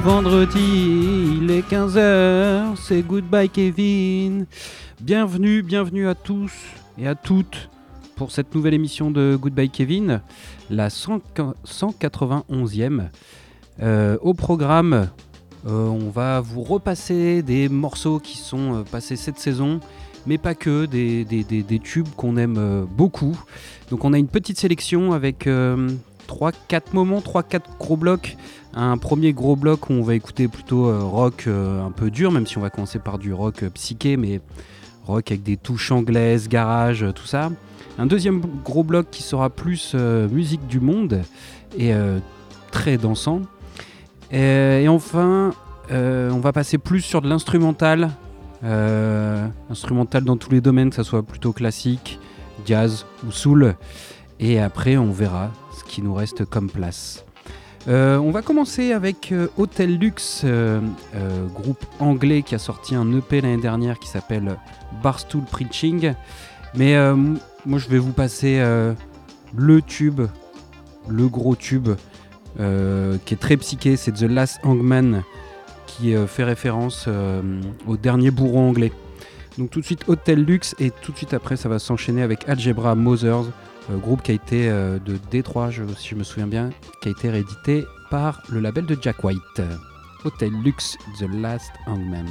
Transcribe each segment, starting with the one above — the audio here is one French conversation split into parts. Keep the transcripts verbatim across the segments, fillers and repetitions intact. vendredi, il est quinze heures, c'est Goodbye Kevin. Bienvenue, bienvenue à tous et à toutes pour cette nouvelle émission de Goodbye Kevin, la cent quatre-vingt-onzième. Euh, au programme, euh, on va vous repasser des morceaux qui sont passés cette saison, mais pas que, des, des, des, des tubes qu'on aime beaucoup. Donc on a une petite sélection avec... Euh, trois quatre moments, trois quatre gros blocs. Un premier gros bloc où on va écouter plutôt euh, rock euh, un peu dur, même si on va commencer par du rock euh, psyché, mais rock avec des touches anglaises, garage, euh, tout ça. Un deuxième gros bloc qui sera plus euh, musique du monde et euh, très dansant. Et, et enfin, euh, on va passer plus sur de l'instrumental. Euh, instrumental dans tous les domaines, que ça soit plutôt classique, jazz ou soul. Et après, on verra ce qui nous reste comme place. Euh, on va commencer avec euh, Hotel Lux, euh, euh, groupe anglais qui a sorti un E P l'année dernière qui s'appelle Barstool Preaching. Mais euh, moi, je vais vous passer euh, le tube, le gros tube, euh, qui est très psyché. C'est The Last Hangman, qui euh, fait référence euh, au dernier bourreau anglais. Donc tout de suite, Hotel Lux, et tout de suite après, ça va s'enchaîner avec Algebra Mothers, groupe qui a été euh, de Détroit, je, si je me souviens bien, qui a été réédité par le label de Jack White. Hotel Lux, The Last Hangman.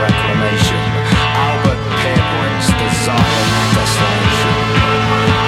Reclamation, Albert Cameron's design and destination.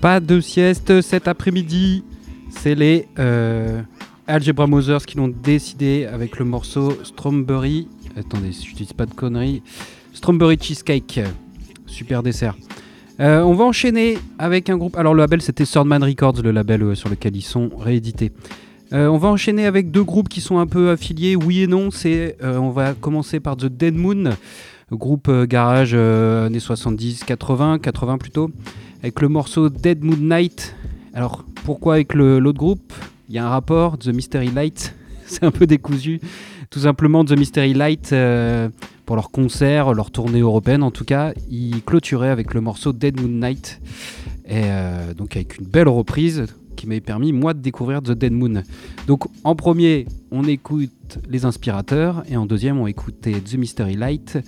Pas de sieste cet après-midi. C'est les euh, Algebra Mothers qui l'ont décidé avec le morceau Strawberry. Attendez, si je n'utilise pas de conneries. Strawberry Cheesecake. Super dessert. Euh, on va enchaîner avec un groupe. Alors, le label, c'était Third Man Records, le label euh, sur lequel ils sont réédités. Euh, on va enchaîner avec deux groupes qui sont un peu affiliés, oui et non. C'est, euh, on va commencer par The Dead Moon, groupe euh, garage euh, années soixante-dix, quatre-vingts, quatre-vingts plutôt, avec le morceau Dead Moon Knight. Alors, pourquoi avec le, l'autre groupe ? Il y a un rapport, The Mystery Light, c'est un peu décousu. Tout simplement, The Mystery Light, euh, pour leur concert, leur tournée européenne en tout cas, ils clôturaient avec le morceau Dead Moon Knight. Et euh, donc avec une belle reprise qui m'a permis, moi, de découvrir The Dead Moon. Donc, en premier, on écoute Les Inspirateurs, et en deuxième, on écoutait The Mystery Light,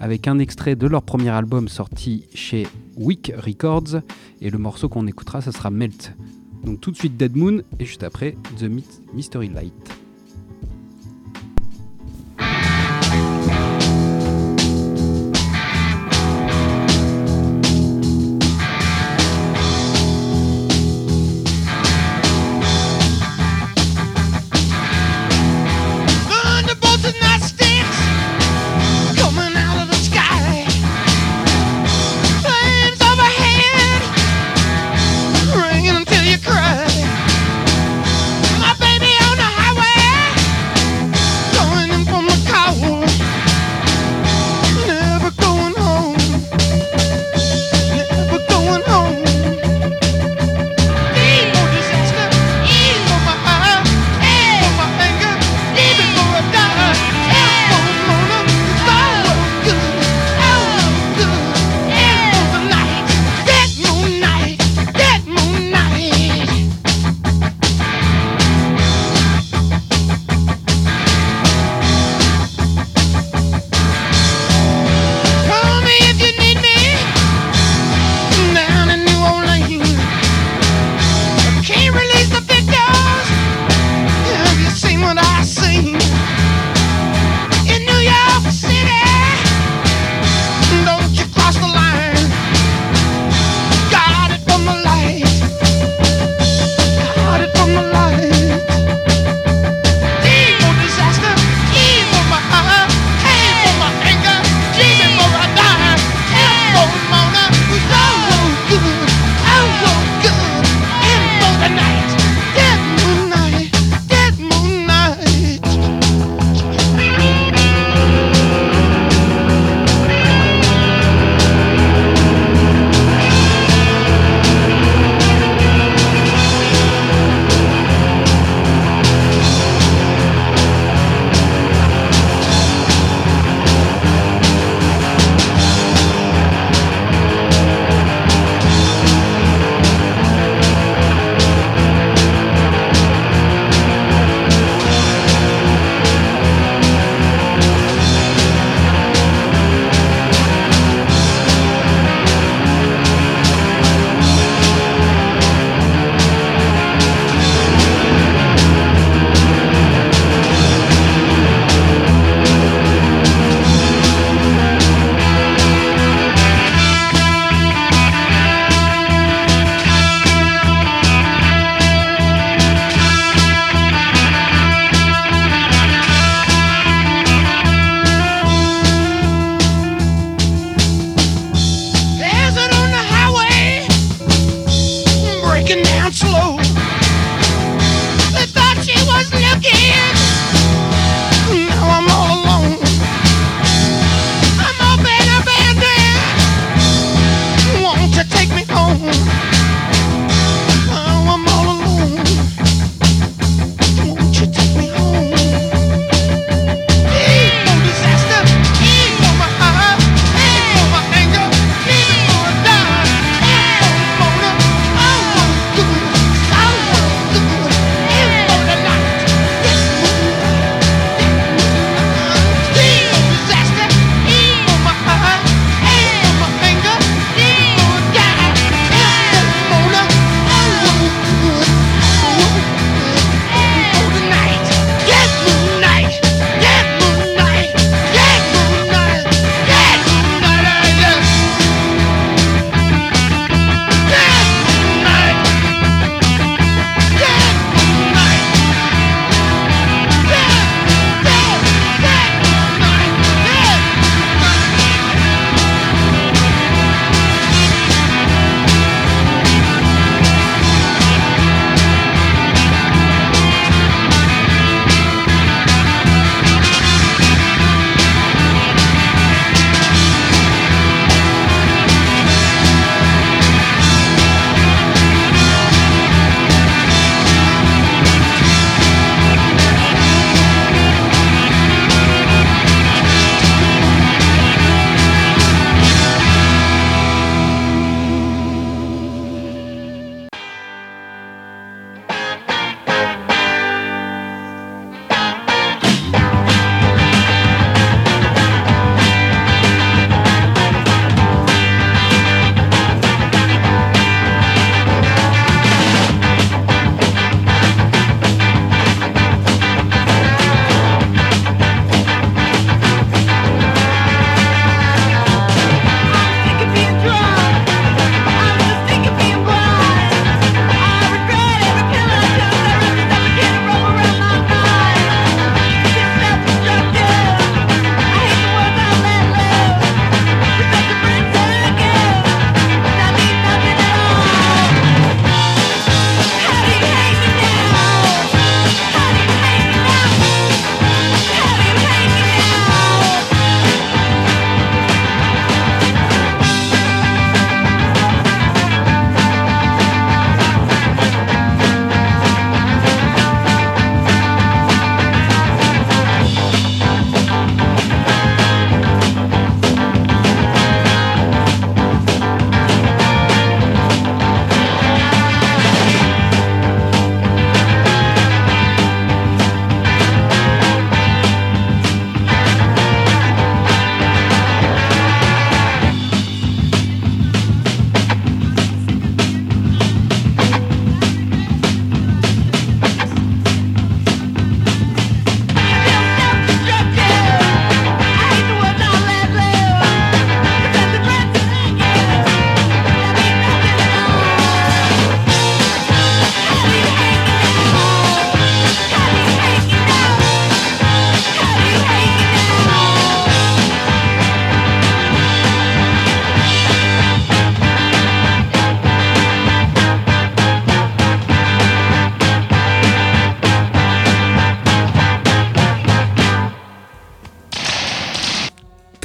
avec un extrait de leur premier album sorti chez Wick Records, et le morceau qu'on écoutera, ça sera Melt. Donc tout de suite Dead Moon, et juste après, The My- Mystery Light. Cry. My baby on the highway.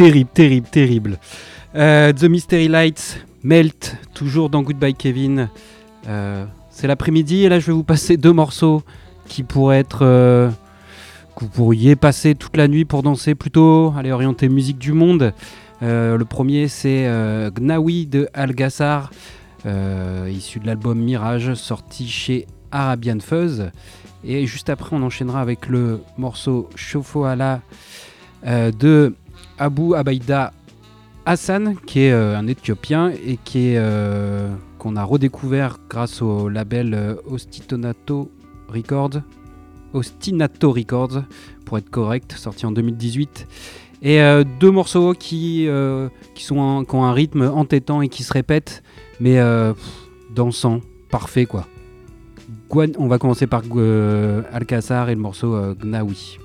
terrible, terrible, terrible. Euh, The Mystery Light, Melt, toujours dans Goodbye Kevin. Euh, c'est l'après-midi et là je vais vous passer deux morceaux qui pourraient être... Euh, que vous pourriez passer toute la nuit pour danser plutôt, aller orienter musique du monde. Euh, le premier c'est euh, Gnawi de Al Qasar, euh, issu de l'album Mirage, sorti chez Arabian Fuzz. Et juste après on enchaînera avec le morceau Shofoala euh, de Abou Abayda Hassan, qui est euh, un Éthiopien et qui est, euh, qu'on a redécouvert grâce au label euh, Ostinato Records, Ostinato Records pour être correct, sorti en deux mille dix-huit. Et euh, deux morceaux qui, euh, qui, sont un, qui ont un rythme entêtant et qui se répètent, mais euh, pff, dansant, parfait quoi. Gwan, on va commencer par euh, Al Qasar et le morceau euh, Gnawi.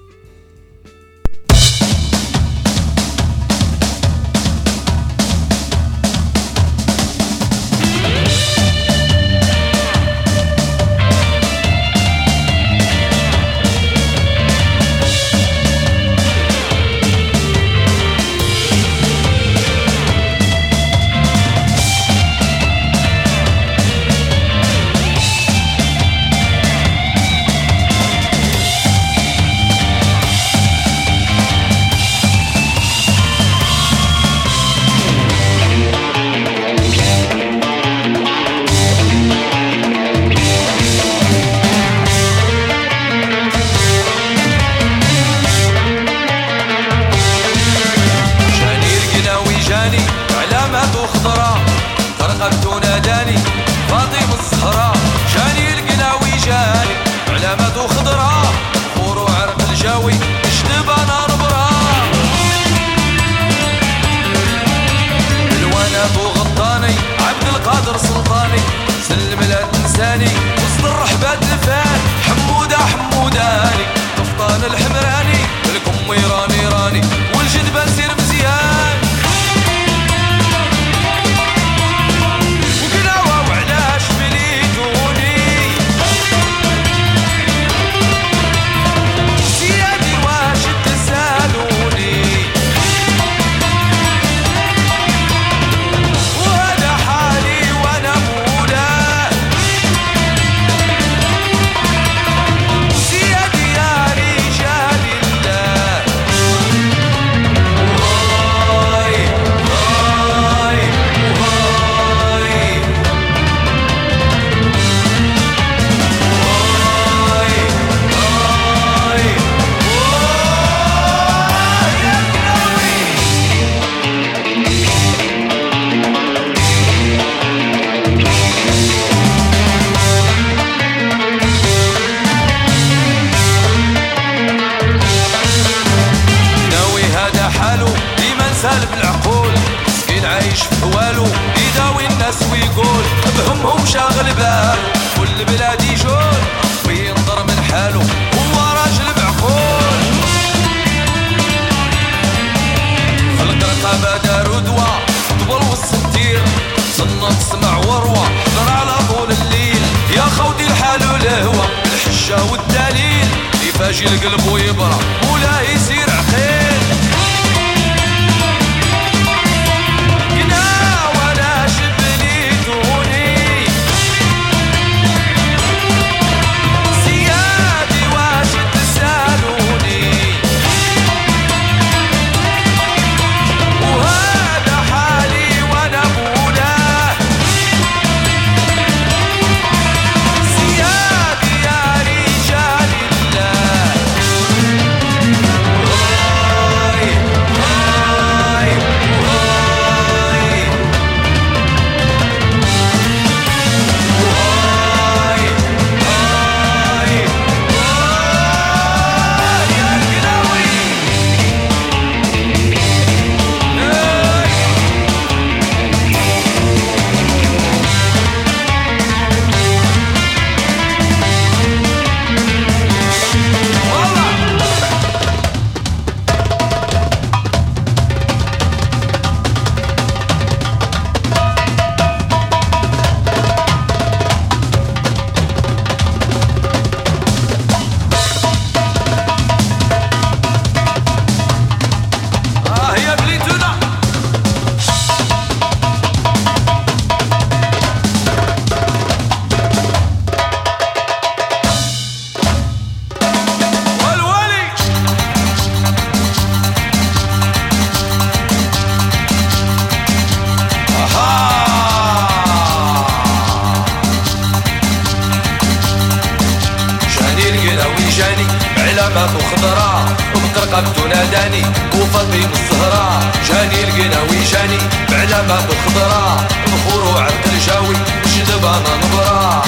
بعلمك تناداني وفضي من السهرة جاني القناوي جاني بعلمك بالخضرة بخور وعرق الجاوي وشذب أنا نبرة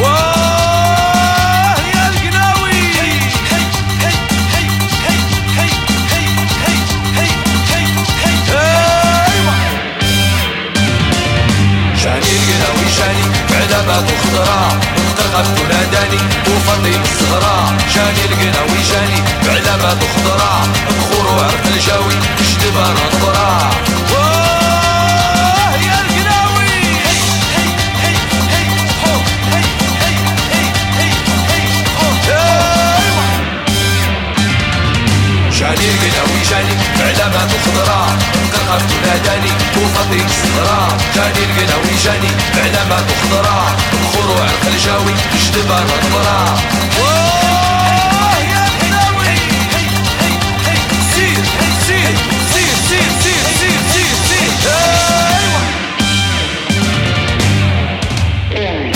واه يا القناوي هي هي هي هي هي هي هي هي هي هي هي هي جاني القناوي جاني بعلمك بالخضرة وقفت ناداني وفضي بالصغرى جاني القناوي جاني بعلامات خضراء بخور وعرف الجاوي شدب انا نظرة واه يا القناوي هي هي هي هو هي هي هي هي هي هو جاني القناوي جاني بعلامات خضراء وقفت ناداني وفضي بالصغرى جاني القناوي جاني بعلامات خضراء روح الجاوي تشتبه النظرة واه يا القناوي هي هي هي سير سير سير سير سير سير سير سير ايوه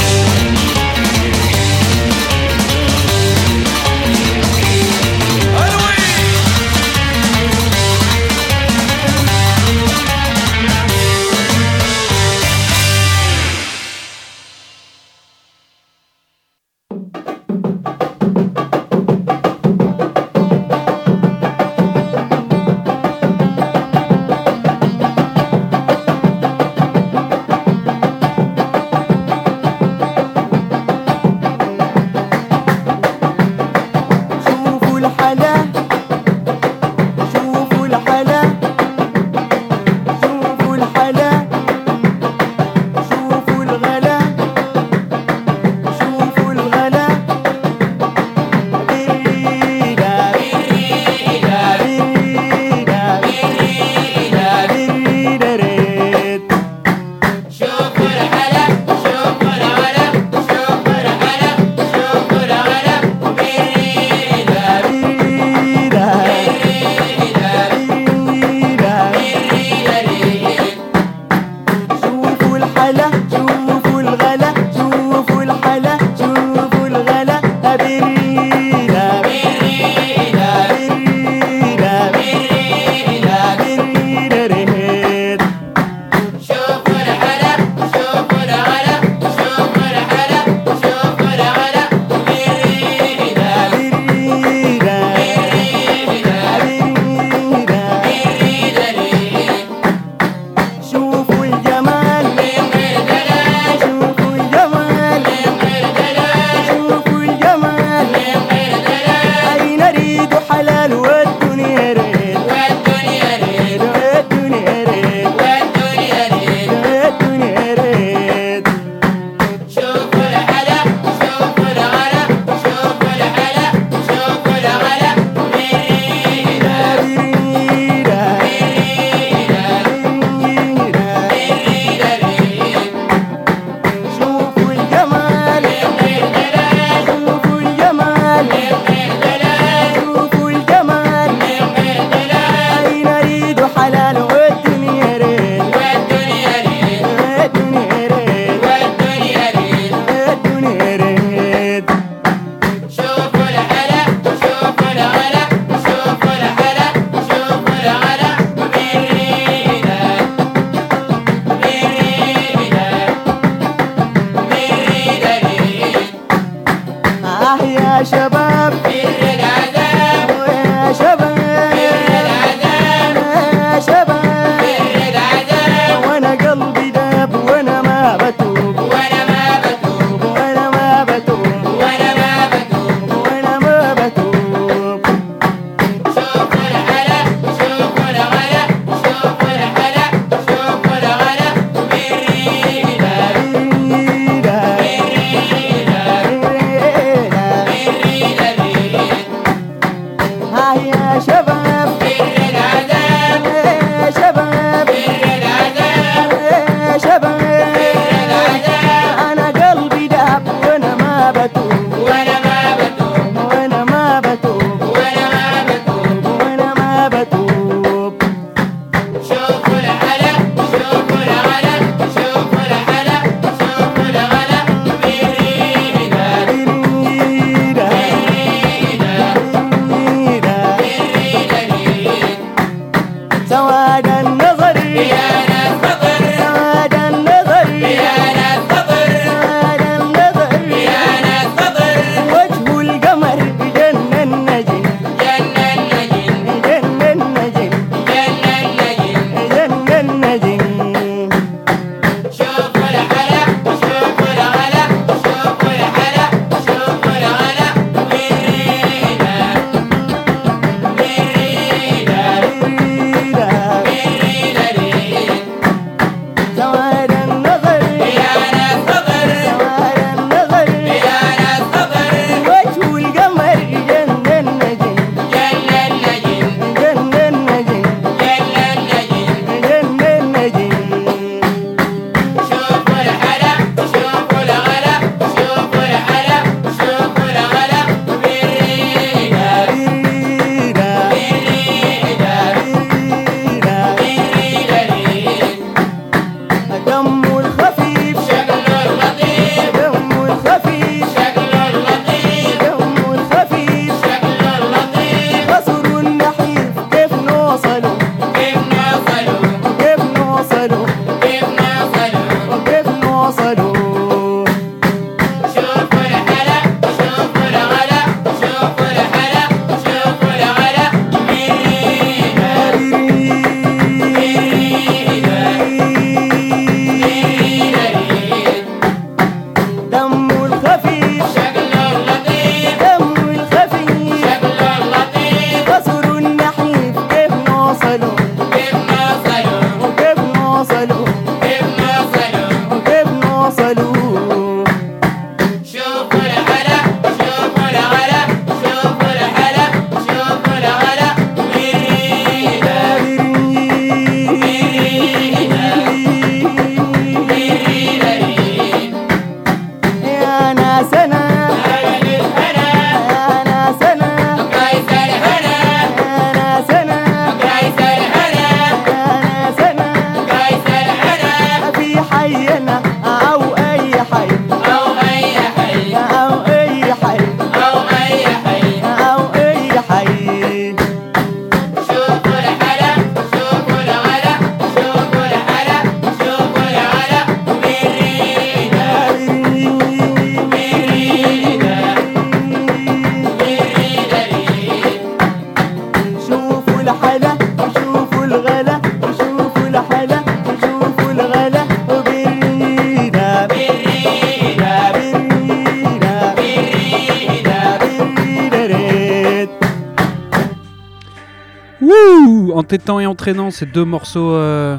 Wouh! Entêtant et entraînant, ces deux morceaux euh,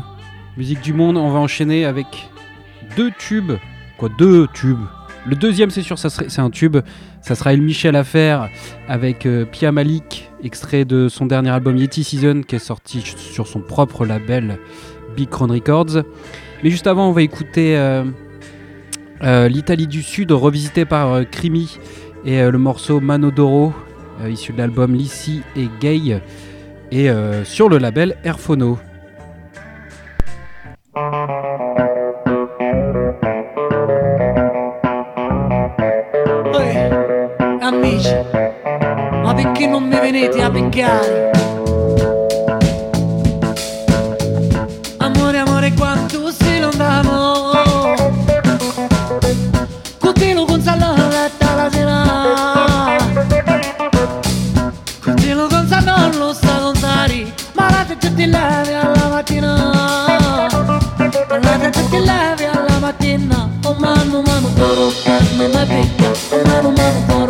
musique du monde. On va enchaîner avec deux tubes. Quoi, deux tubes? Le deuxième, c'est sûr, ça serait, c'est un tube. Ça sera El Michels Affair avec euh, Pia Malik, extrait de son dernier album Yeti Season, qui est sorti sur son propre label Big Crown Records. Mais juste avant, on va écouter euh, euh, l'Italie du Sud revisité par euh, Krimi et euh, le morceau Manodoro, euh, issu de l'album Lissi et Gaye, et euh, sur le label Airphono. Amici, ma perché non mi venite a beccare? Amore, amore, quanto se lontano, con te lo Gonzalo letta la sera, con te lo Gonzalo lo sta contari, ma la testa ti levi alla mattina, la testa ti levi alla mattina, oh mamma, mamma, toro, mamma, ma becca, oh mamma, mamma, toro.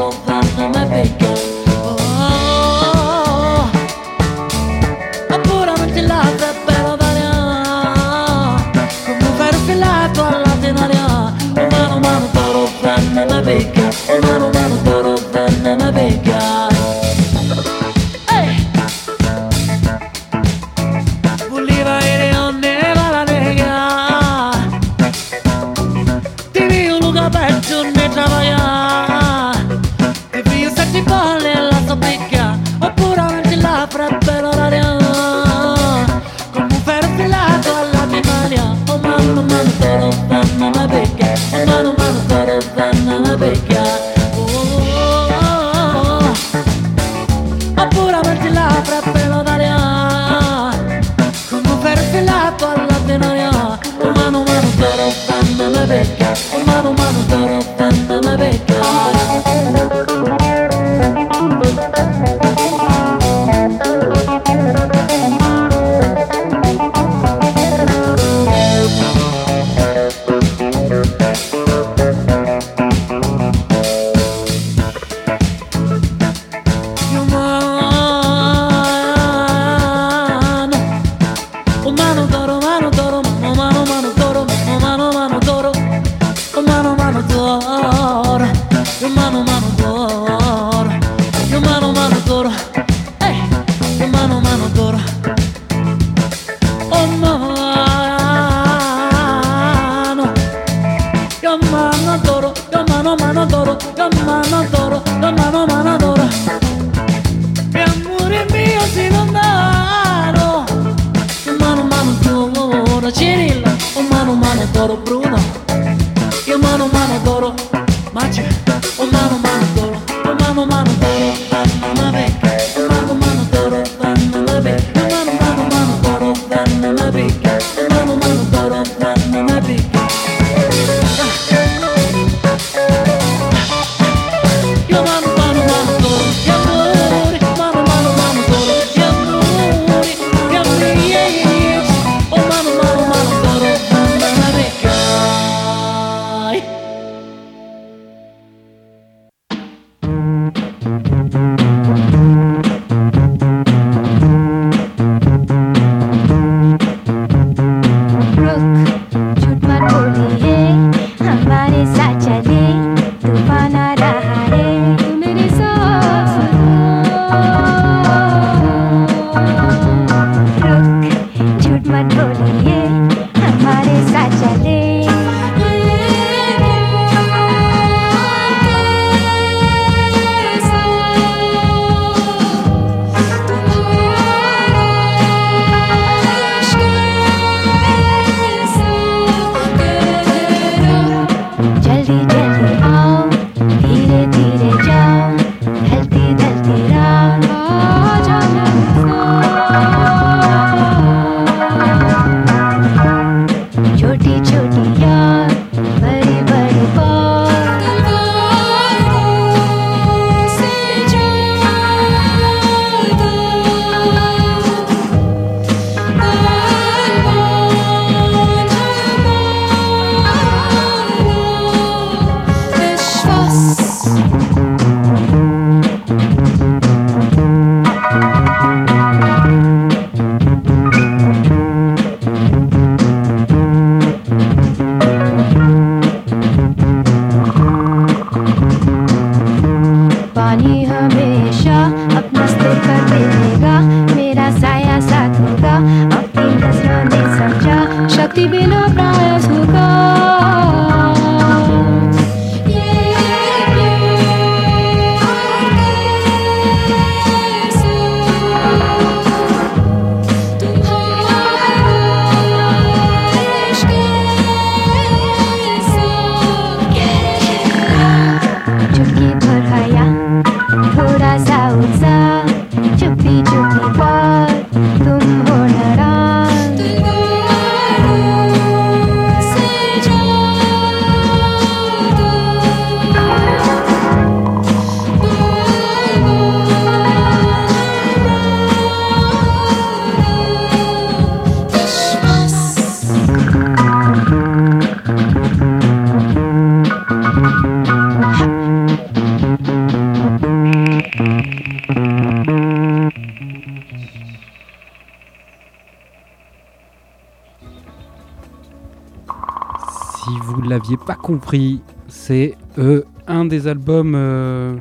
si vous ne l'aviez pas compris, c'est euh, un des albums euh,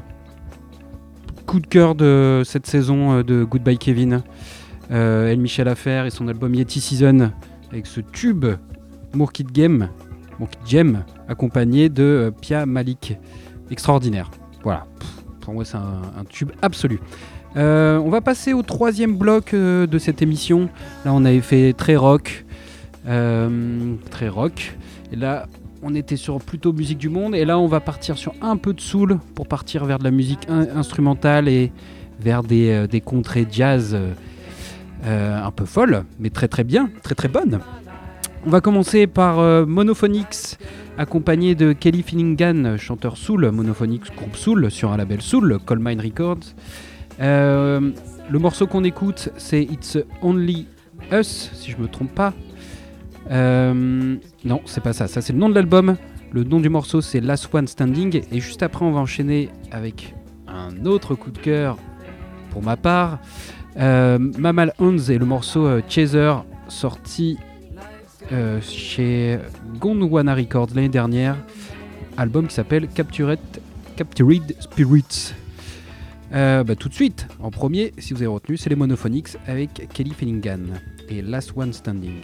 coup de cœur de cette saison euh, de Goodbye Kevin. Euh, El Michels Affair et son album Yeti Season, avec ce tube Mourkid Game, Mourkid Gem, accompagné de euh, Pia Malik. Extraordinaire. Voilà. Pff, pour moi, c'est un, un tube absolu. Euh, on va passer au troisième bloc euh, de cette émission. Là, on avait fait très rock. Euh, très rock. Et là, on était sur plutôt musique du monde. Et là, on va partir sur un peu de soul pour partir vers de la musique in- instrumentale et vers des, euh, des contrées jazz euh, un peu folles, mais très très bien, très très bonnes. On va commencer par euh, Monophonics, accompagné de Kelly Finnigan, chanteur soul. Monophonics, groupe soul, sur un label soul, Colemine Records. Euh, le morceau qu'on écoute, c'est It's Only Us, si je me trompe pas. Euh, non, c'est pas ça. Ça, c'est le nom de l'album. Le nom du morceau, c'est Last One Standing. Et juste après, on va enchaîner avec un autre coup de cœur pour ma part. Euh, Mammal Hands et le morceau euh, Chaser, sorti euh, chez Gondwana Records l'année dernière. Album qui s'appelle Captured, Captured Spirits. Euh, bah, tout de suite, en premier, si vous avez retenu, c'est les Monophonics avec Kelly Finnigan et Last One Standing.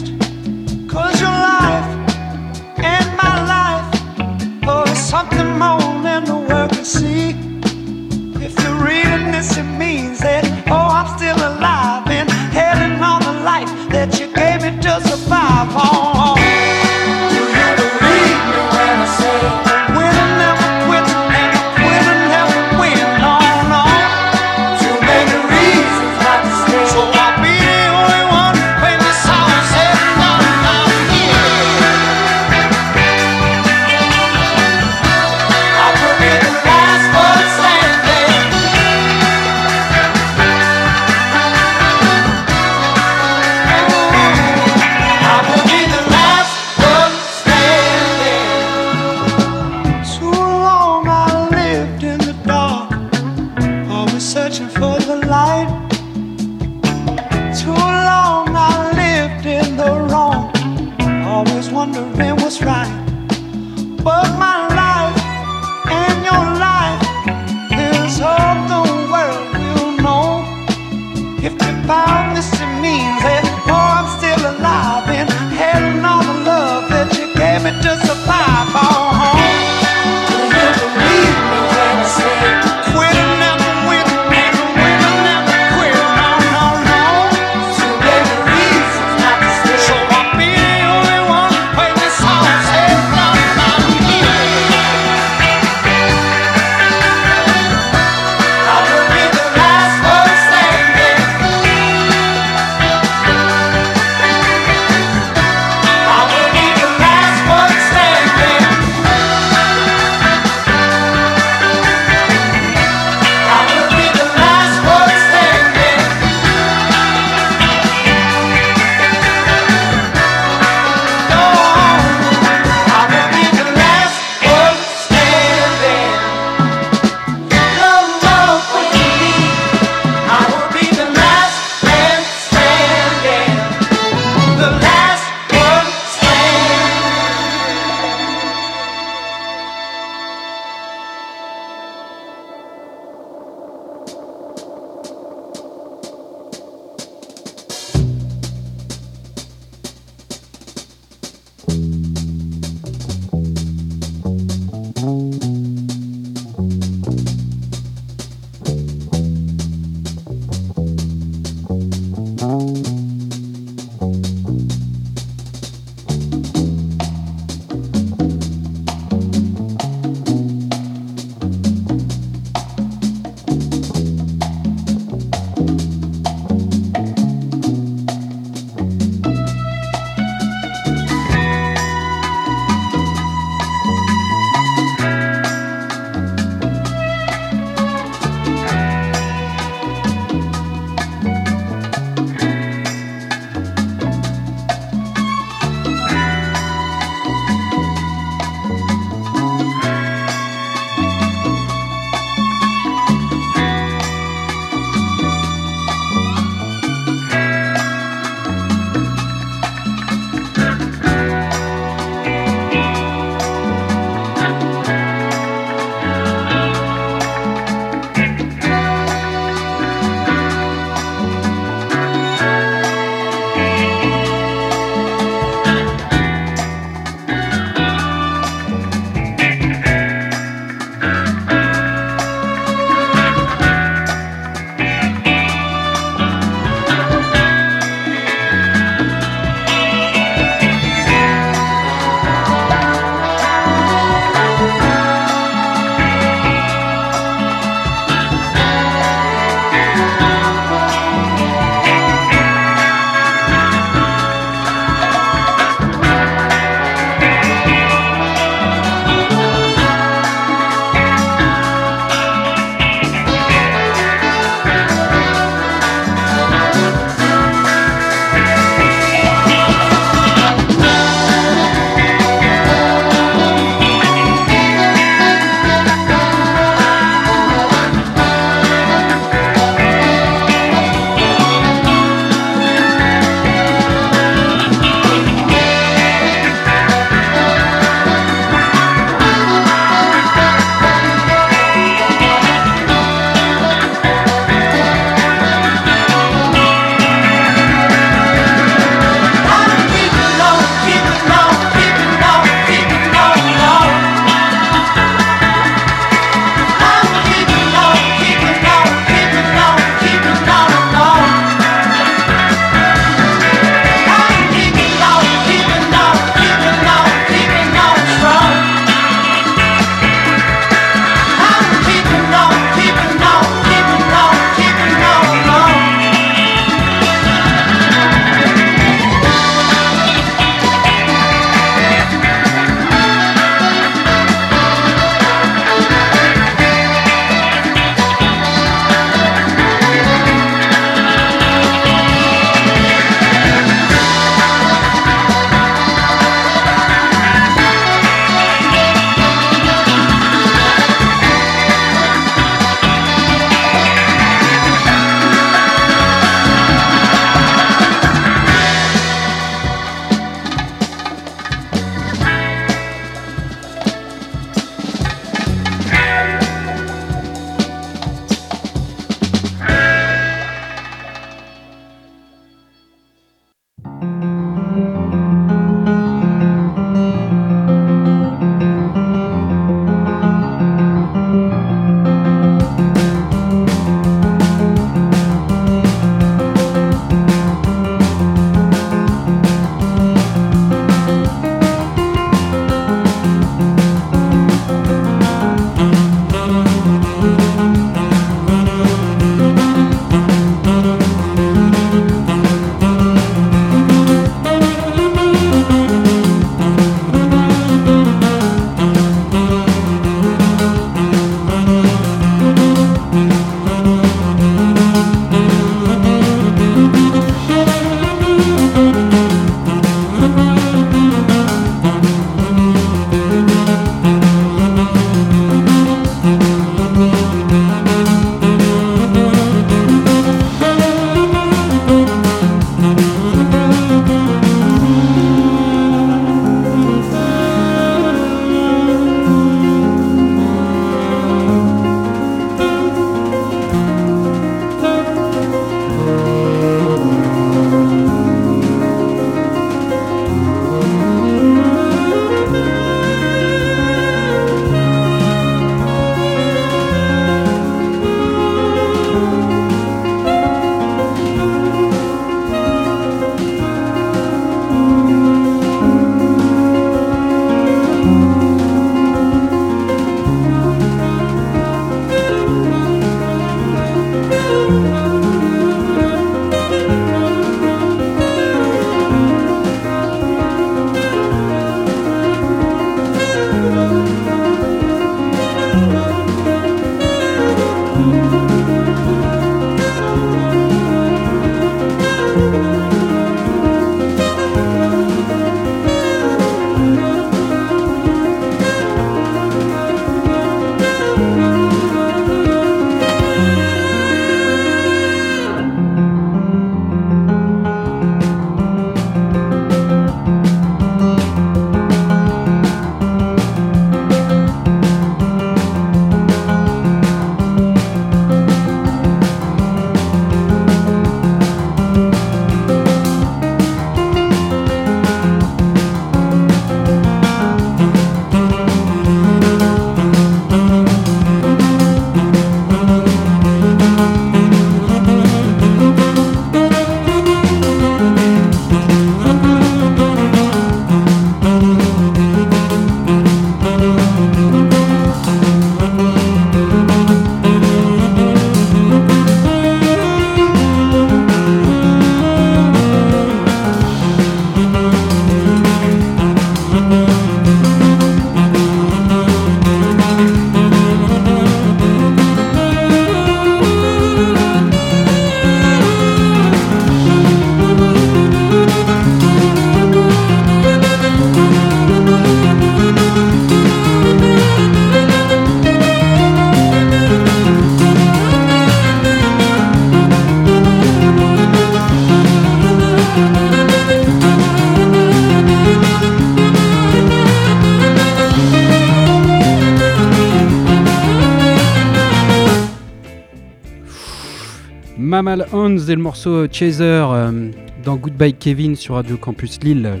Mammal Hands et le morceau Chaser euh, dans Goodbye Kevin sur Radio Campus Lille.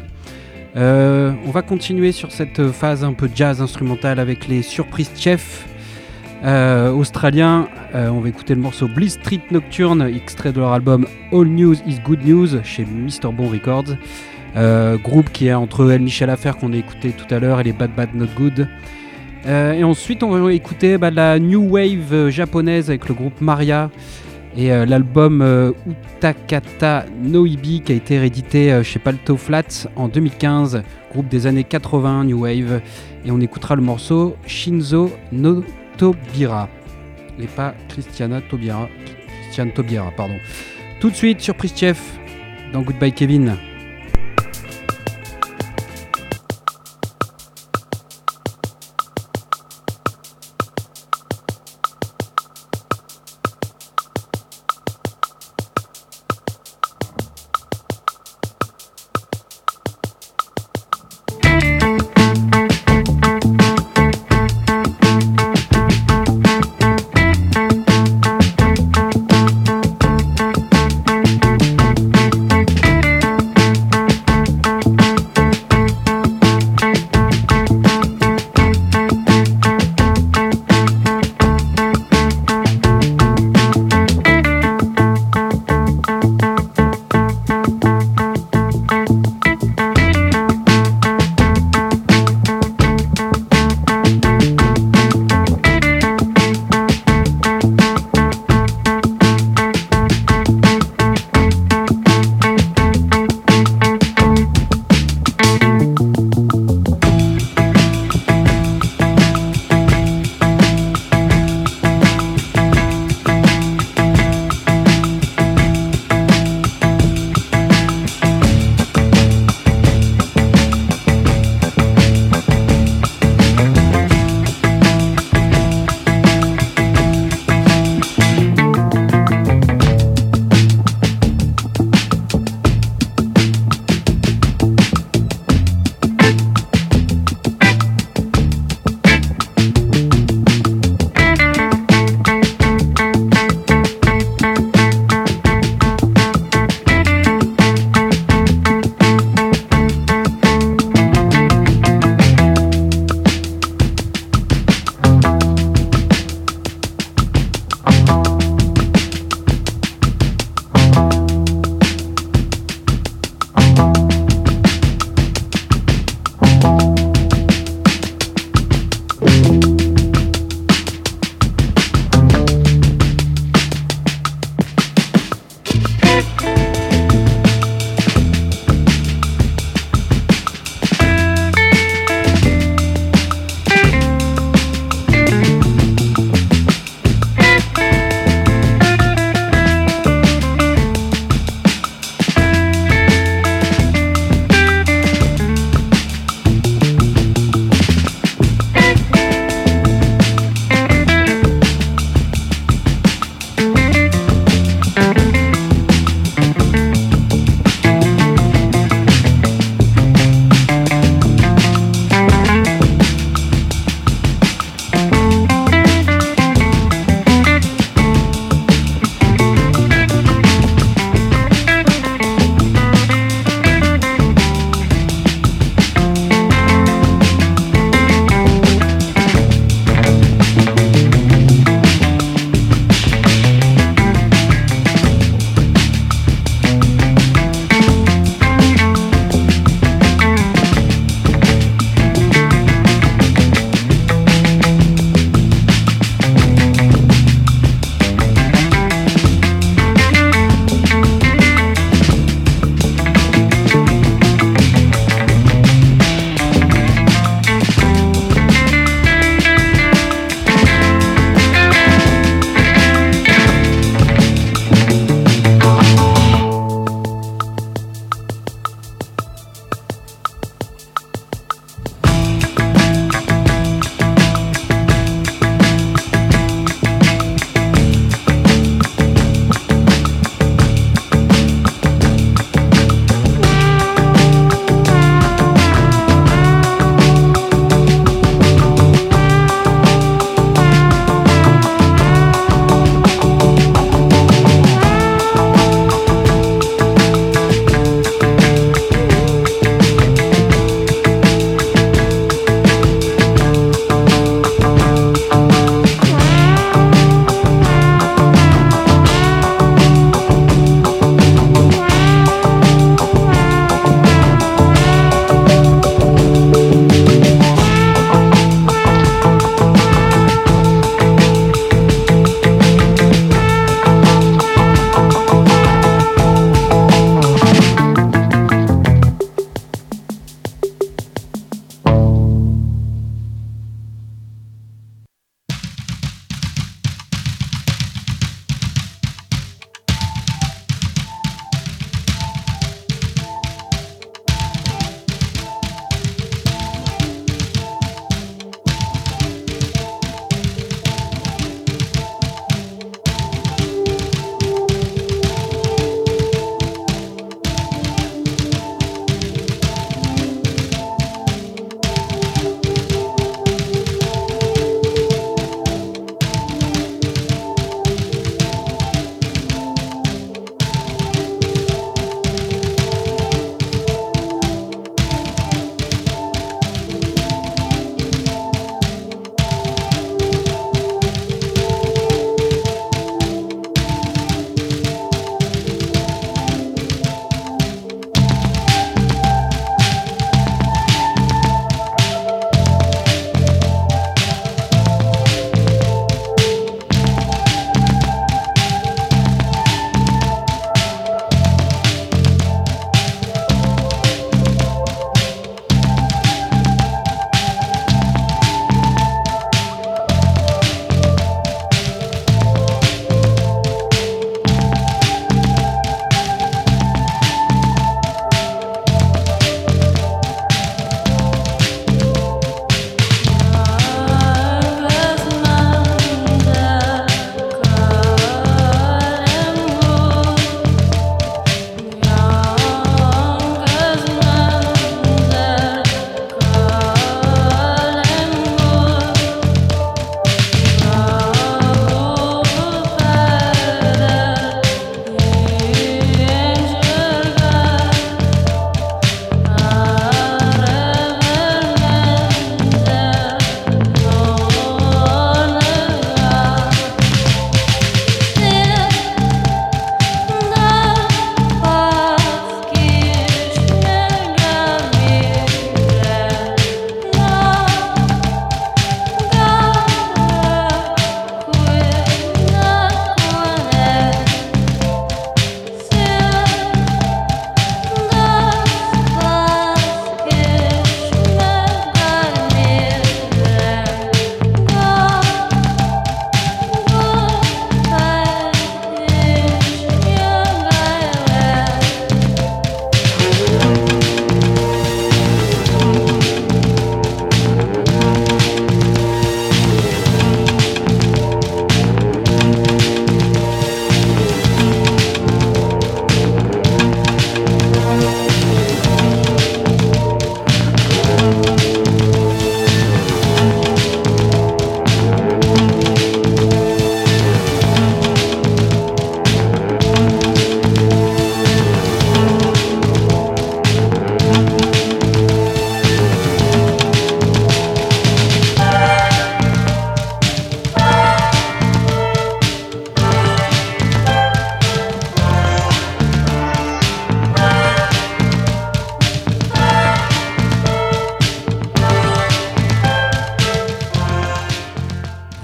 Euh, on va continuer sur cette phase un peu jazz instrumentale avec les Surprise Chef euh, australiens. Euh, on va écouter le morceau Bliss Street Nocturne, extrait de leur album All News is Good News chez mister Bon Records. Euh, groupe qui est entre El Michels Affair qu'on a écouté tout à l'heure et les Bad Bad Not Good. Euh, et ensuite on va écouter bah, la New Wave euh, japonaise avec le groupe Maria et euh, l'album euh, Utakata Noibi qui a été réédité euh, chez Palto Flats en deux mille quinze, groupe des années quatre-vingts New Wave, et on écoutera le morceau Shinzo no Tobira et pas Christiana Tobira, Christiane Tobira pardon. Tout de suite sur Surprise Chef dans Goodbye Kevin.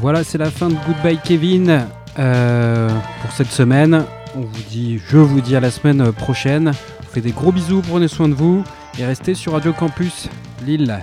Voilà, c'est la fin de Goodbye Kevin euh, pour cette semaine. On vous dit, je vous dis à la semaine prochaine. On fait des gros bisous, prenez soin de vous et restez sur Radio Campus Lille.